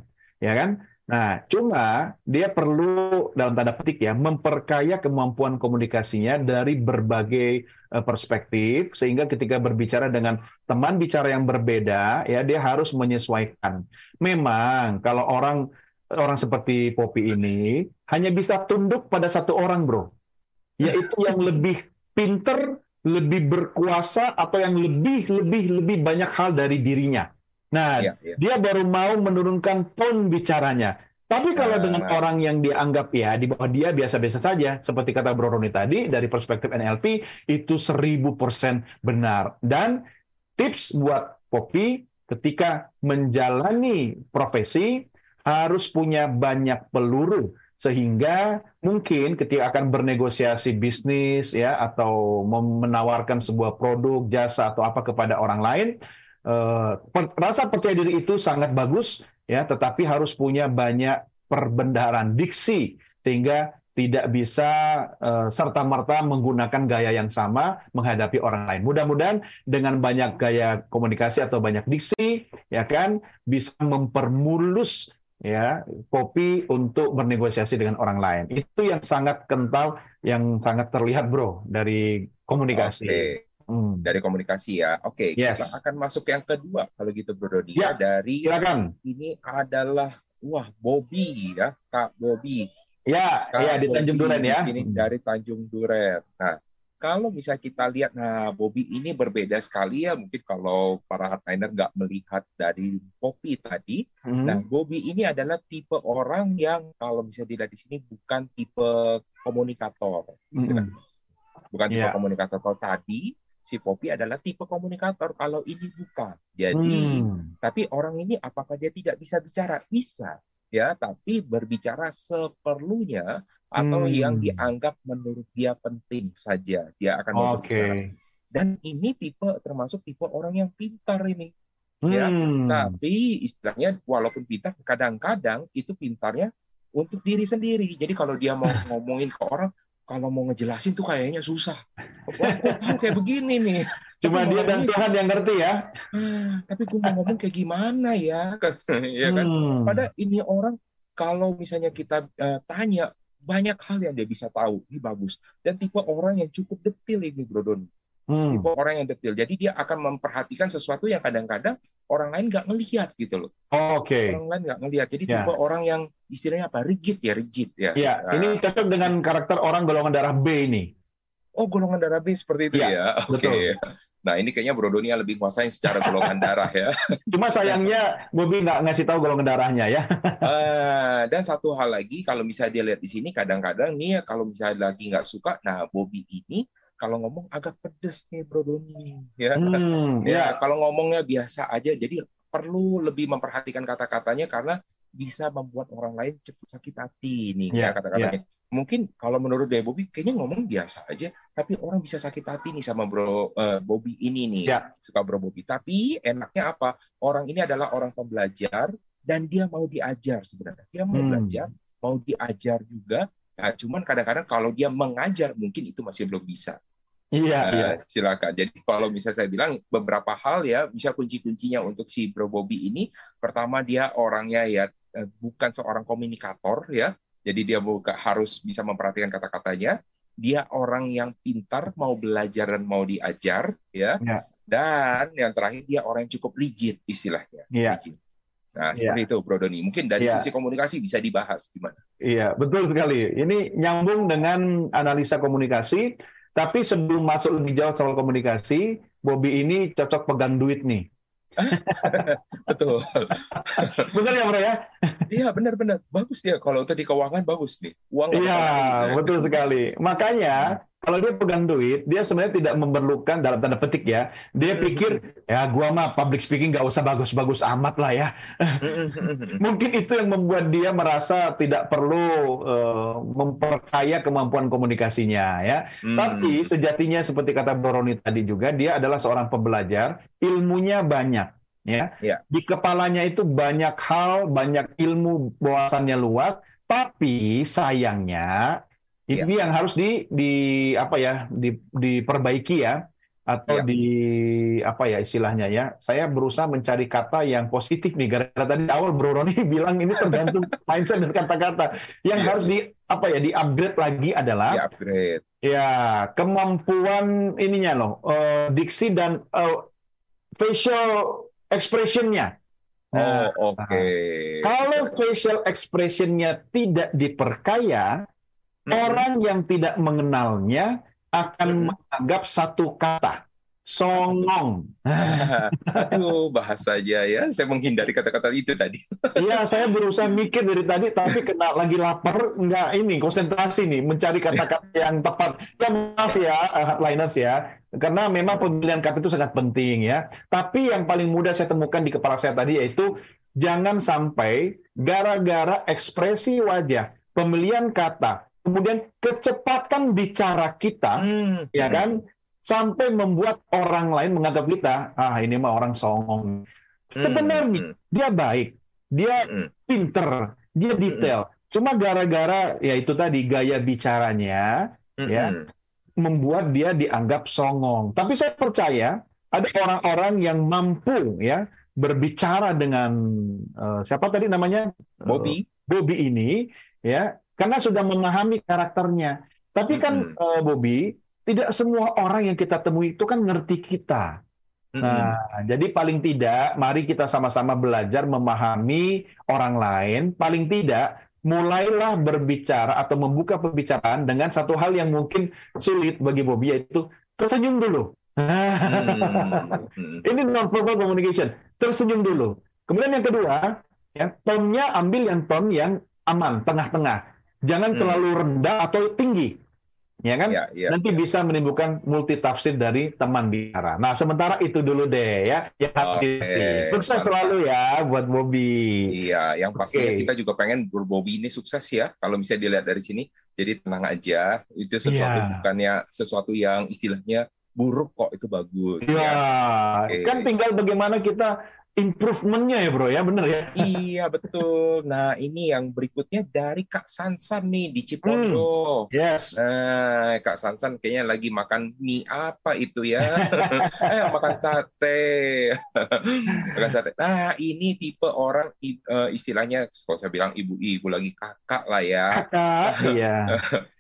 ya kan? Nah, cuma dia perlu dalam tanda petik ya memperkaya kemampuan komunikasinya dari berbagai perspektif sehingga ketika berbicara dengan teman bicara yang berbeda ya dia harus menyesuaikan. Memang kalau orang Orang seperti Popi ini hanya bisa tunduk pada satu orang, bro. Yaitu yang lebih pinter, lebih berkuasa, atau yang lebih, lebih, lebih banyak hal dari dirinya. Nah, ya, ya. Dia baru mau menurunkan tone bicaranya. Tapi kalau dengan nah, orang yang dianggap ya di bawah dia biasa-biasa saja, seperti kata Bro Roni tadi, dari perspektif N L P, itu seribu persen benar. Dan tips buat Popi ketika menjalani profesi, harus punya banyak peluru sehingga mungkin ketika akan bernegosiasi bisnis ya atau menawarkan sebuah produk, jasa atau apa kepada orang lain, eh, rasa percaya diri itu sangat bagus ya, tetapi harus punya banyak perbendaharaan diksi sehingga tidak bisa eh, serta-merta menggunakan gaya yang sama menghadapi orang lain. Mudah-mudahan dengan banyak gaya komunikasi atau banyak diksi ya kan bisa mempermulus ya, Popi untuk bernegosiasi dengan orang lain. Itu yang sangat kental, yang sangat terlihat, bro, dari komunikasi. Okay. Hmm. Dari komunikasi ya. Oke, okay. yes. Kita akan masuk yang kedua kalau gitu, Bro Dodi. Ya, dari silakan. Ini adalah wah Bobby ya, Kak Bobby. Ya, Kak ya Bobby di Tanjung Duren ya. Ini dari Tanjung Duren. Nah, kalau misalnya kita lihat, nah Bobby ini berbeda sekali ya. Mungkin kalau para hardliner nggak melihat dari Popi tadi. Hmm. Nah Bobby ini adalah tipe orang yang kalau bisa dilihat di sini bukan tipe komunikator. Hmm. Bukan tipe yeah. komunikator. Kalau tadi si Popi adalah tipe komunikator. Kalau ini bukan. Jadi hmm. tapi orang ini apakah dia tidak bisa bicara? Bisa. Ya, tapi berbicara seperlunya atau hmm. yang dianggap menurut dia penting saja dia akan berbicara. Okay. Dan ini tipe termasuk tipe orang yang pintar ini. Hmm. Ya, tapi istilahnya walaupun pintar kadang-kadang itu pintarnya untuk diri sendiri. Jadi kalau dia mau ngomongin ke orang, kalau mau ngejelasin tuh kayaknya susah. Wah, kok tahu kayak begini nih. Cuma dia dan Tuhan yang ngerti ya. Ah, tapi gue mau ngomong kayak gimana ya? Ya kan? Hmm. Padahal ini orang kalau misalnya kita uh, tanya banyak hal yang dia bisa tahu. Ini bagus. Dan tipe orang yang cukup detail ini, Bro Don. Hmm. Tipe orang yang detail. Jadi dia akan memperhatikan sesuatu yang kadang-kadang orang lain nggak ngelihat gitu loh. Oh, oke. Okay. Orang lain nggak ngelihat. Jadi yeah. tipe orang yang istilahnya apa? Rigid ya, rigid ya. Iya. Yeah. Nah. Ini cocok dengan karakter orang golongan darah B ini. Oh, golongan darah B seperti itu yeah. ya. Oke. Okay. Nah ini kayaknya Bro Doni lebih kuasain secara golongan darah ya. Cuma sayangnya Bobby nggak ngasih tahu golongan darahnya ya. uh, dan satu hal lagi kalau misalnya dia lihat di sini kadang-kadang nih kalau misalnya lagi nggak suka, nah Bobby ini kalau ngomong agak pedes nih Bro Doni ya. Hmm, ya, ya kalau ngomongnya biasa aja jadi perlu lebih memperhatikan kata-katanya karena bisa membuat orang lain cepat sakit hati nih yeah, kata-katanya. Yeah. Mungkin kalau menurut dari Bobby kayaknya ngomong biasa aja, tapi orang bisa sakit hati nih sama bro uh, Bobby ini nih, yeah. suka bro Bobby. Tapi enaknya apa? Orang ini adalah orang pembelajar dan dia mau diajar sebenarnya. Dia mau hmm. belajar, mau diajar juga. Nah, cuman kadang-kadang kalau dia mengajar mungkin itu masih belum bisa. Iya, uh, iya, silakan. Jadi kalau misalnya saya bilang beberapa hal ya, bisa kunci-kuncinya untuk si Bro Bobby ini. Pertama dia orangnya ya bukan seorang komunikator ya. Jadi dia buka, harus bisa memperhatikan kata-katanya. Dia orang yang pintar, mau belajar dan mau diajar ya. ya. Dan yang terakhir dia orang yang cukup rigid istilahnya. Iya. Nah, seperti yeah. itu Bro Donny. Mungkin dari yeah. sisi komunikasi bisa dibahas gimana? Iya, yeah, betul sekali. Ini nyambung dengan analisa komunikasi, tapi sebelum masuk lebih jauh soal komunikasi, Bobby ini cocok pegang duit nih. Betul. Benar ya Bro ya? Iya, benar-benar. Bagus dia kalau untuk di keuangan bagus nih. Uang. Iya, yeah, betul sekali. Makanya hmm. kalau dia pegang duit, dia sebenarnya tidak memerlukan dalam tanda petik ya. Dia pikir, ya gua mah public speaking gak usah bagus-bagus amat lah ya. Mungkin itu yang membuat dia merasa tidak perlu uh, memperkaya kemampuan komunikasinya ya. Hmm. Tapi sejatinya seperti kata Boroni tadi juga, dia adalah seorang pembelajar, ilmunya banyak. Ya. Ya. Di kepalanya itu banyak hal, banyak ilmu, wawasannya luas, tapi sayangnya ini ya. yang harus di, di apa ya di, diperbaiki ya atau ya. di apa ya istilahnya ya. Saya berusaha mencari kata yang positif nih. Gara-gara tadi awal Bro Ronnie bilang ini tergantung mindset dan kata-kata. Yang ya. harus di apa ya di upgrade lagi adalah ya, upgrade. ya kemampuan ininya loh, uh, diksi dan uh, facial expression-nya. Oh, oke. Okay. Nah, kalau facial expression-nya tidak diperkaya, orang yang tidak mengenalnya akan menganggap satu kata, songong. Aduh, bahasa aja ya. Saya menghindari kata-kata itu tadi. Iya, saya berusaha mikir dari tadi, tapi kena lagi lapar, enggak ini, konsentrasi nih, mencari kata-kata yang tepat. Ya, maaf ya, headliners ya, karena memang pemilihan kata itu sangat penting ya. Tapi yang paling mudah saya temukan di kepala saya tadi yaitu, jangan sampai gara-gara ekspresi wajah, pemilihan kata, kemudian kecepatan bicara kita, hmm. ya kan, sampai membuat orang lain menganggap kita, ah ini mah orang songong. Hmm. Sebenarnya dia baik, dia pinter, dia detail. Cuma gara-gara ya itu tadi gaya bicaranya, hmm. ya, membuat dia dianggap songong. Tapi saya percaya ada orang-orang yang mampu ya berbicara dengan uh, siapa tadi namanya Bobby, Bobby ini, ya. Karena sudah memahami karakternya. Tapi kan, mm-hmm. uh, Bobby, tidak semua orang yang kita temui itu kan ngerti kita. Mm-hmm. Nah, jadi paling tidak, mari kita sama-sama belajar memahami orang lain. Paling tidak, mulailah berbicara atau membuka pembicaraan dengan satu hal yang mungkin sulit bagi Bobby, yaitu tersenyum dulu. Mm-hmm. Ini non-verbal communication. Tersenyum dulu. Kemudian yang kedua, ya, tone-nya ambil yang tone yang aman, tengah-tengah. Jangan hmm. terlalu rendah atau tinggi, ya kan? Ya, ya, Nanti ya. bisa menimbulkan multitafsir dari teman bicara. Nah, sementara itu dulu deh ya. Ya, okay. Sukses selalu ya buat Bobby. Iya, yang pastinya okay. kita juga pengen Bobby ini sukses ya. Kalau bisa dilihat dari sini, jadi tenang aja. Itu sesuatu ya. bukannya sesuatu yang istilahnya buruk kok, itu bagus. Iya, ya. okay. Kan tinggal bagaimana kita improvement-nya ya Bro ya, bener ya? Iya, betul. Nah, ini yang berikutnya dari Kak Sansan nih di Cipondo. Hmm, yes. Nah, Kak Sansan kayaknya lagi makan mie apa itu ya? Ayo makan sate. Makan sate. Nah, ini tipe orang istilahnya kalau saya bilang ibu-ibu lagi kakak lah ya. Kakak, iya.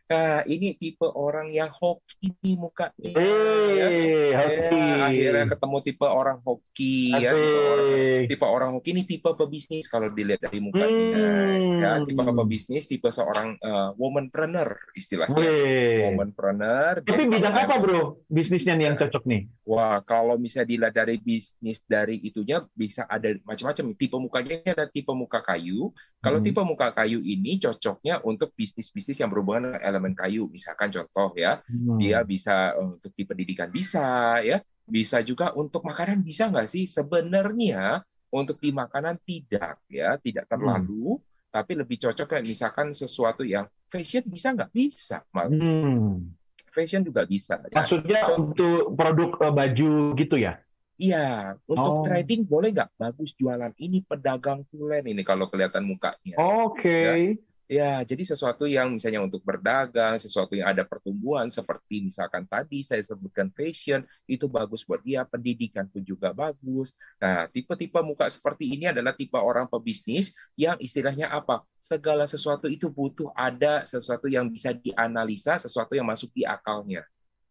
Nah, ini tipe orang yang hoki nih mukanya. Hey, ya. Hoki. Ya, akhirnya ketemu tipe orang hoki. Ya. Tipe, orang, tipe orang hoki ini tipe pebisnis kalau dilihat dari mukanya. Hmm. Ya, tipe pebisnis, tipe seorang uh, womanpreneur istilahnya. Hey. Womanpreneur. Tapi bidang apa Bro? Bisnisnya nih yang cocok nih. Wah, kalau misalnya dilihat dari bisnis dari itunya bisa ada macam-macam. Tipe mukanya ada tipe muka kayu. Kalau hmm. tipe muka kayu ini cocoknya untuk bisnis-bisnis yang berhubungan dengan elemen kayu, misalkan contoh ya, hmm. dia bisa untuk di pendidikan bisa ya, bisa juga untuk makanan bisa nggak sih sebenarnya Untuk di makanan tidak ya, tidak terlalu, hmm. tapi lebih cocok kayak misalkan sesuatu yang fashion bisa nggak bisa, malah. Hmm. Fashion juga bisa. Maksudnya ya, untuk produk baju gitu ya? Iya, untuk oh. trading boleh nggak? Bagus jualan ini pedagang tulen ini kalau kelihatan mukanya. Oke. Okay. Ya. ya, jadi sesuatu yang misalnya untuk berdagang, sesuatu yang ada pertumbuhan seperti misalkan tadi saya sebutkan fashion itu bagus buat dia, pendidikan pun juga bagus. Nah, tipe-tipe muka seperti ini adalah tipe orang pebisnis yang istilahnya apa? Segala sesuatu itu butuh ada sesuatu yang bisa dianalisa, sesuatu yang masuk di akalnya.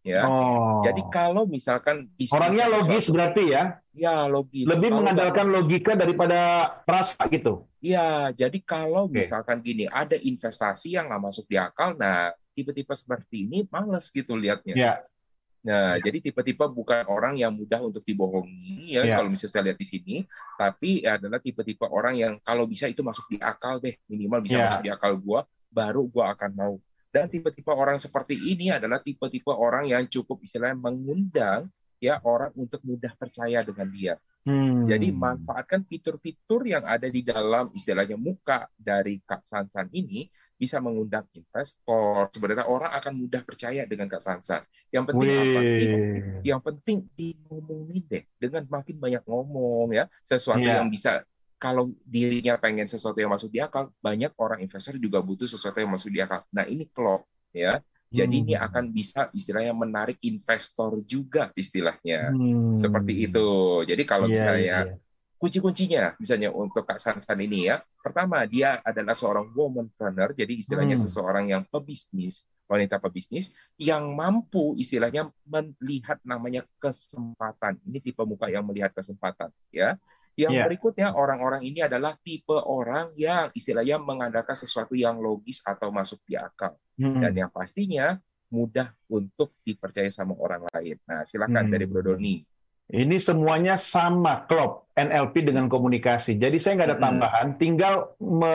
Ya. Oh. Jadi kalau misalkan orangnya logis sesuatu, berarti ya. Ya, logis. Lebih kalau mengandalkan bahwa, logika daripada perasaan gitu. Ya, jadi kalau okay. misalkan gini, ada investasi yang nggak masuk di akal, nah tipe-tipe seperti ini malas gitu lihatnya. Ya. Nah, jadi tipe-tipe bukan orang yang mudah untuk dibohongi ya, ya. Kalau misalnya saya lihat di sini, tapi adalah tipe-tipe orang yang kalau bisa itu masuk di akal deh, minimal bisa ya. masuk di akal gua, baru gua akan mau. Dan tipe-tipe orang seperti ini adalah tipe-tipe orang yang cukup istilahnya mengundang ya orang untuk mudah percaya dengan dia. Hmm. Jadi manfaatkan fitur-fitur yang ada di dalam istilahnya muka dari Kak Sansan ini bisa mengundang investor. Sebenarnya orang akan mudah percaya dengan Kak Sansan. Yang penting Wee. apa sih? Yang penting diomongin deh. Dengan makin banyak ngomong ya, sesuatu yeah. yang bisa kalau dirinya pengen sesuatu yang masuk di akal, banyak orang investor juga butuh sesuatu yang masuk di akal. Nah, ini klop ya. Jadi hmm. ini akan bisa istilahnya menarik investor juga istilahnya. Hmm. Seperti itu. Jadi kalau yeah, misalnya yeah. kunci-kuncinya misalnya untuk Kak Sansan ini ya. Pertama, dia adalah seorang womanpreneur. Jadi istilahnya hmm. seseorang yang pebisnis, wanita pebisnis yang mampu istilahnya melihat namanya kesempatan. Ini tipe muka yang melihat kesempatan ya. Yang yeah. berikutnya, orang-orang ini adalah tipe orang yang istilahnya mengandalkan sesuatu yang logis atau masuk di akal. Mm. Dan yang pastinya mudah untuk dipercaya sama orang lain. Nah, silakan mm. dari Bro Donny. Ini semuanya sama, klop, N L P dengan komunikasi. Jadi saya nggak ada tambahan, mm. tinggal me,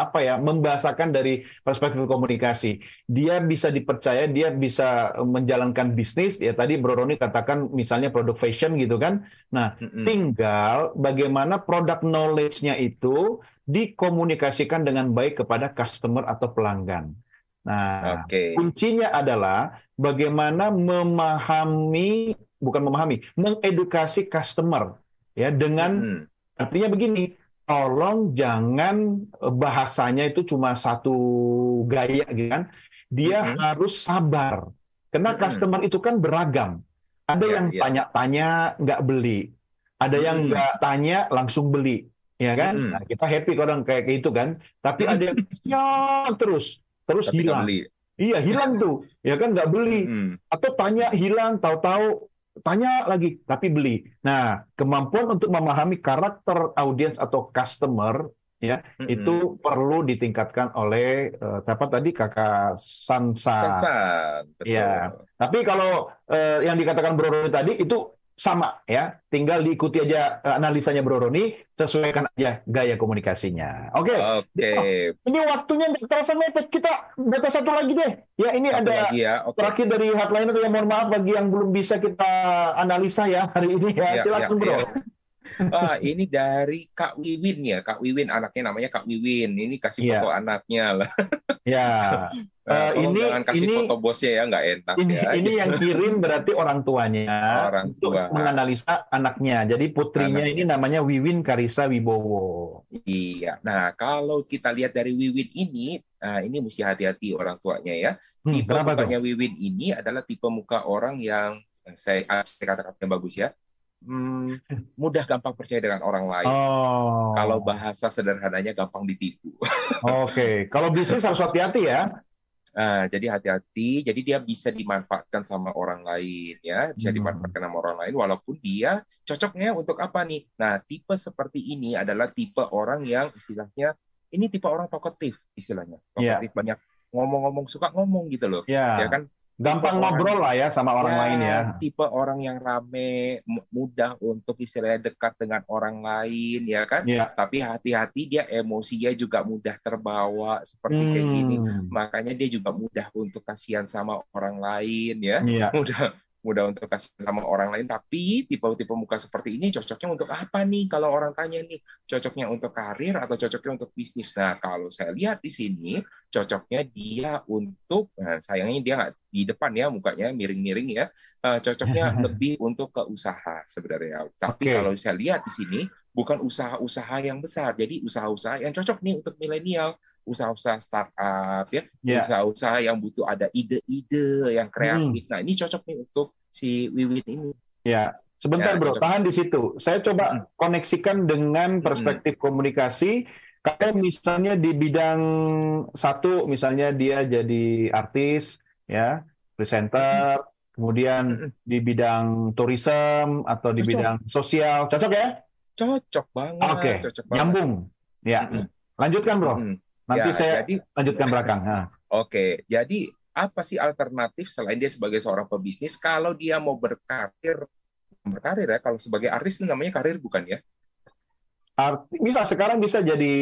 apa ya, membahasakan dari perspektif komunikasi. Dia bisa dipercaya, dia bisa menjalankan bisnis. Ya tadi Bro Ronnie katakan misalnya produk fashion gitu kan. Nah, mm. tinggal bagaimana product knowledge-nya itu dikomunikasikan dengan baik kepada customer atau pelanggan. Nah, okay. kuncinya adalah bagaimana memahami bukan memahami, mengedukasi customer ya dengan hmm. artinya begini, tolong jangan bahasanya itu cuma satu gaya gitu kan. Dia hmm. harus sabar. Karena hmm. customer itu kan beragam. Ada ya, yang ya. tanya-tanya nggak beli. Ada hmm. yang nggak tanya langsung beli, ya kan? Hmm. Nah, kita happy kalau kayak gitu kan. Tapi hmm. ada yang ya, terus terus tapi hilang. Iya, hilang tuh. Ya kan nggak beli. Hmm. Atau tanya hilang, tahu-tahu tanya lagi, tapi beli. Nah, kemampuan untuk memahami karakter audiens atau customer, ya, mm-hmm. itu perlu ditingkatkan oleh eh, apa tadi Kakak Sansa. Sansa, betul. Ya. Tapi kalau eh, yang dikatakan Bro Ronnie tadi itu sama, ya. Tinggal diikuti aja analisanya Bro Ronnie, sesuaikan aja gaya komunikasinya. Oke. Okay. Oke. Okay. Oh, ini waktunya nggak terasa mepet, kita data satu lagi deh. Ya ini satu ada lagi ya. Okay. Terakhir dari hotline itu yang mohon maaf bagi yang belum bisa kita analisa ya hari ini ya. ya Silakan ya, Bro. Ya. Ah, ini dari Kak Wiwin ya, Kak Wiwin anaknya namanya Kak Wiwin. Ini kasih yeah. foto anaknya lah. Ya. Yeah. Uh, ini jangan kasih ini, foto bosnya ya, nggak enak ini, ya. Ini gitu. Yang kirim berarti orang tuanya orang tua. Untuk menganalisa anaknya. Jadi putrinya anak. Ini namanya Wiwin Karissa Wibowo. Iya. Nah, kalau kita lihat dari Wiwin ini, nah ini mesti hati-hati orang tuanya ya. Tipe hmm, mukanya Wiwin ini adalah tipe muka orang yang saya kata-kata yang bagus ya. Hmm, mudah gampang percaya dengan orang lain. Oh. Kalau bahasa sederhananya gampang ditipu. Oke, okay. Kalau bisnis harus hati-hati ya. Nah, jadi hati-hati. Jadi dia bisa dimanfaatkan sama orang lain ya, bisa dimanfaatkan sama orang lain. Walaupun dia cocoknya untuk apa nih? Nah, tipe seperti ini adalah tipe orang yang istilahnya ini tipe orang talkative istilahnya. Talkative yeah. banyak ngomong-ngomong, suka ngomong gitu loh. Yeah. Ya kan? Gampang ngobrol lah ya sama orang ya, lain ya. Tipe orang yang rame, mudah untuk istilahnya dekat dengan orang lain ya kan. Ya. Tapi hati-hati dia emosinya juga mudah terbawa seperti hmm. kayak gini. Makanya dia juga mudah untuk kasihan sama orang lain ya. ya. Mudah mudah untuk kasih sama orang lain, tapi tipe-tipe muka seperti ini cocoknya untuk apa nih? Kalau orang tanya nih, cocoknya untuk karir atau cocoknya untuk bisnis? Nah, kalau saya lihat di sini, cocoknya dia untuk, nah sayangnya dia nggak di depan ya, mukanya miring-miring ya, uh, cocoknya lebih untuk ke usaha sebenarnya. Tapi okay. Kalau saya lihat di sini, bukan usaha-usaha yang besar, jadi usaha-usaha yang cocok nih untuk milenial, usaha-usaha startup ya, yeah. usaha-usaha yang butuh ada ide-ide yang kreatif. Hmm. Nah ini cocok nih untuk si Wiwin ini. Ya, sebentar ya, bro, cocok. Tahan di situ. Saya coba koneksikan dengan perspektif hmm. komunikasi. Kalau misalnya di bidang satu, misalnya dia jadi artis, ya, presenter. Hmm. Kemudian di bidang tourism atau di cocok. Bidang sosial, cocok ya? Cocok banget. Oke, okay. Cocok banget. Nyambung. Ya, mm-hmm. lanjutkan bro. Mm-hmm. Nanti ya, saya jadi, lanjutkan belakang. Nah. Oke, okay. Jadi apa sih alternatif selain dia sebagai seorang pebisnis? Kalau dia mau berkarir, berkarir ya. Kalau sebagai artis itu namanya karir bukan ya? Arti, bisa sekarang bisa jadi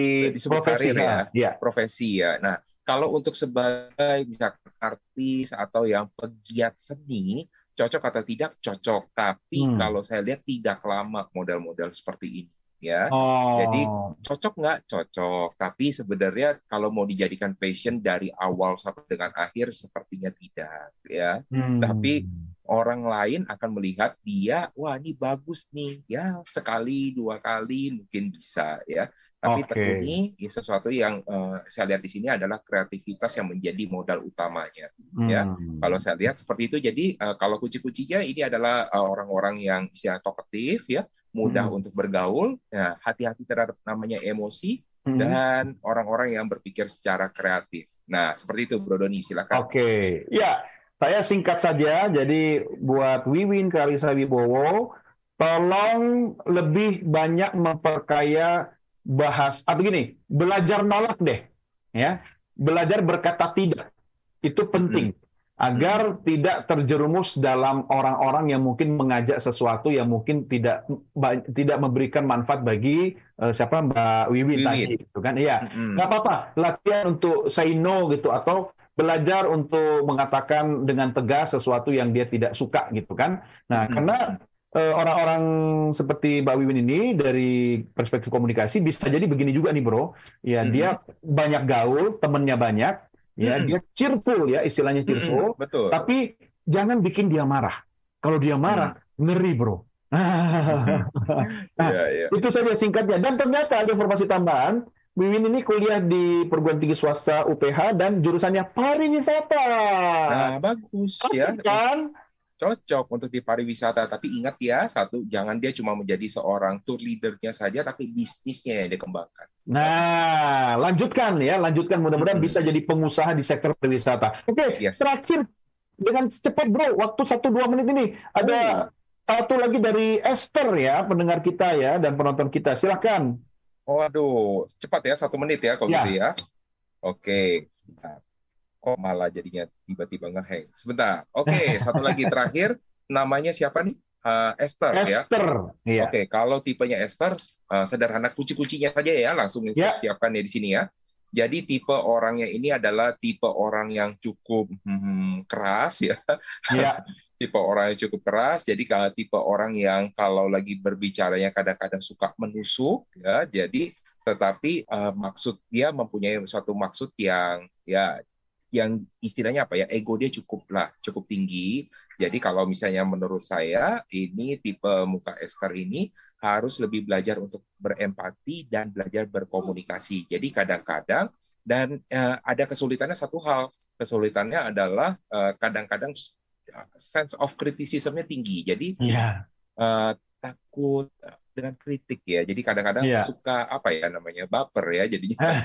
profesi ya. Ya. Profesi ya. Nah, kalau untuk sebagai bisa artis atau yang pegiat seni. Cocok atau tidak cocok, tapi hmm. kalau saya lihat tidak lama modal-modal seperti ini ya. Oh. Jadi cocok nggak cocok, tapi sebenarnya kalau mau dijadikan passion dari awal sampai dengan akhir sepertinya tidak ya. Hmm. Tapi orang lain akan melihat dia, wah ini bagus nih ya, sekali dua kali mungkin bisa ya. Tapi okay. tentunya ya, sesuatu yang uh, saya lihat di sini adalah kreativitas yang menjadi modal utamanya hmm. ya. Kalau saya lihat seperti itu, jadi uh, kalau kunci-kuncinya ini adalah uh, orang-orang yang istilahnya talkative ya, mudah hmm. untuk bergaul, nah, hati-hati terhadap namanya emosi hmm. dan orang-orang yang berpikir secara kreatif. Nah seperti itu Bro Donny, silakan. Oke okay. ya. Saya singkat saja, jadi buat Wiwin Karissa Wibowo, tolong lebih banyak memperkaya bahas, atau gini, belajar nolak deh, ya, belajar berkata tidak, itu penting, hmm. agar hmm. tidak terjerumus dalam orang-orang yang mungkin mengajak sesuatu yang mungkin tidak tidak memberikan manfaat bagi uh, siapa Mbak Wiwin, Wiwin tadi, gitu kan? Iya, hmm. nggak apa-apa, latihan untuk say no gitu atau belajar untuk mengatakan dengan tegas sesuatu yang dia tidak suka gitu kan. Nah, hmm. karena e, orang-orang seperti Mbak Wiwin ini dari perspektif komunikasi bisa jadi begini juga nih bro. Ya, hmm. dia banyak gaul, temennya banyak, ya hmm. dia cheerful ya, istilahnya cheerful. Hmm. Betul. Tapi jangan bikin dia marah. Kalau dia marah, hmm. ngeri bro. Nah, yeah, yeah. itu saja singkatnya. Dan ternyata ada informasi tambahan. Wiwin ini kuliah di perguruan tinggi swasta U P H dan jurusannya pariwisata. Nah, bagus cocok, ya. Kan? Cocok untuk di pariwisata, tapi ingat ya, satu, jangan dia cuma menjadi seorang tour leader-nya saja, tapi bisnisnya yang dikembangkan. Nah, lanjutkan ya, lanjutkan mudah-mudahan hmm. bisa jadi pengusaha di sektor pariwisata. Oke, okay, yes. Terakhir dengan cepat bro, waktu satu dua menit ini ada oh. satu lagi dari Esther ya, pendengar kita ya dan penonton kita. Silakan. Waduh, oh, cepat ya, satu menit ya kalau ya. Gitu ya. Oke, sebentar. Kok malah jadinya tiba-tiba ngehang. Sebentar. Oke, satu lagi terakhir. Namanya siapa nih? Uh, Esther, Esther ya. Esther. Iya. Oke, kalau tipenya Esther, uh, sederhana kunci-kuncinya saja ya, langsung ya. Saya siapkan ya di sini ya. Jadi tipe orangnya ini adalah tipe orang yang cukup hmm, keras ya. Ya. Tipe orang yang cukup keras, jadi kalau tipe orang yang kalau lagi berbicaranya kadang-kadang suka menusuk, ya, jadi tetapi uh, maksud dia mempunyai suatu maksud yang ya yang istilahnya apa ya, ego dia cukup lah, cukup tinggi. Jadi kalau misalnya menurut saya ini tipe muka Esther ini harus lebih belajar untuk berempati dan belajar berkomunikasi. Jadi kadang-kadang dan uh, ada kesulitannya satu hal, kesulitannya adalah uh, kadang-kadang sense of criticism-nya tinggi, jadi yeah. uh, takut dengan kritik ya. Jadi kadang-kadang yeah. suka apa ya namanya baper ya jadinya.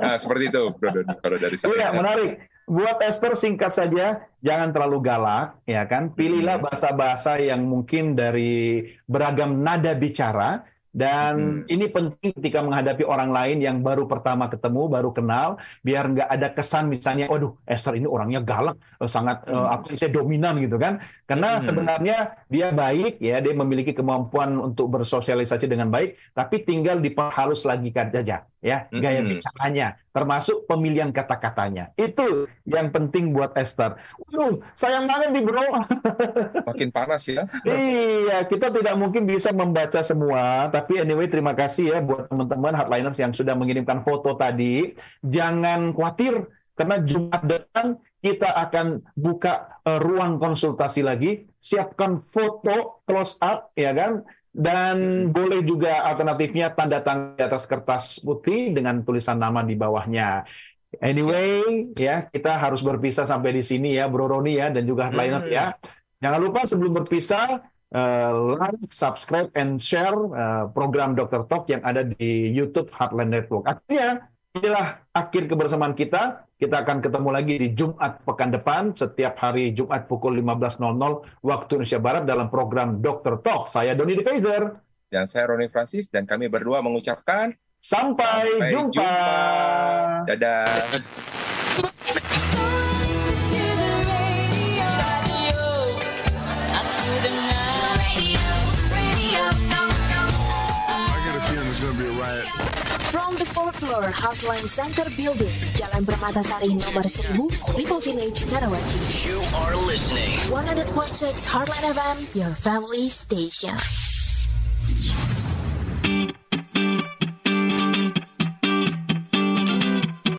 Nah, seperti itu Bro Donny kalau dari saya. Iya, menarik. Buat Esther singkat saja, jangan terlalu galak ya kan. Pilihlah hmm. bahasa-bahasa yang mungkin dari beragam nada bicara. Dan hmm. ini penting ketika menghadapi orang lain yang baru pertama ketemu, baru kenal, biar nggak ada kesan misalnya, waduh, Esther ini orangnya galak, sangat hmm. uh, apa sih dominan gitu kan? Karena hmm. sebenarnya dia baik, ya, dia memiliki kemampuan untuk bersosialisasi dengan baik, tapi tinggal diperhalus lagi saja, ya, gaya hmm. bicaranya. termasuk pemilihan kata-katanya. Itu yang penting buat Esther. Waduh, sayang banget nih bro. Makin panas ya. Iya, kita tidak mungkin bisa membaca semua. Tapi anyway, terima kasih ya buat teman-teman Heartliners yang sudah mengirimkan foto tadi. Jangan khawatir, karena Jumat depan kita akan buka uh, ruang konsultasi lagi. Siapkan foto, close up, ya kan? Dan hmm. boleh juga alternatifnya tanda tangan di atas kertas putih dengan tulisan nama di bawahnya. Anyway, ya kita harus berpisah sampai di sini ya, Bro Roni ya, dan juga Heartliners hmm. ya. Jangan lupa sebelum berpisah, uh, like, subscribe, and share uh, program dokter Talk yang ada di YouTube Heartline Network. Akhirnya, inilah akhir kebersamaan kita. Kita akan ketemu lagi di Jumat pekan depan, setiap hari Jumat pukul lima belas nol nol waktu Indonesia Barat dalam program dokter Talk. Saya Donny de Keizer. Dan saya Ronnie Francis. Dan kami berdua mengucapkan sampai, sampai jumpa. jumpa. Dadah. From the fourth floor Heartline Center Building, Jalan Permatasari nomor seribu, Lipo Village, Karawaci. You are listening one oh one point six Heartline F M, your family station.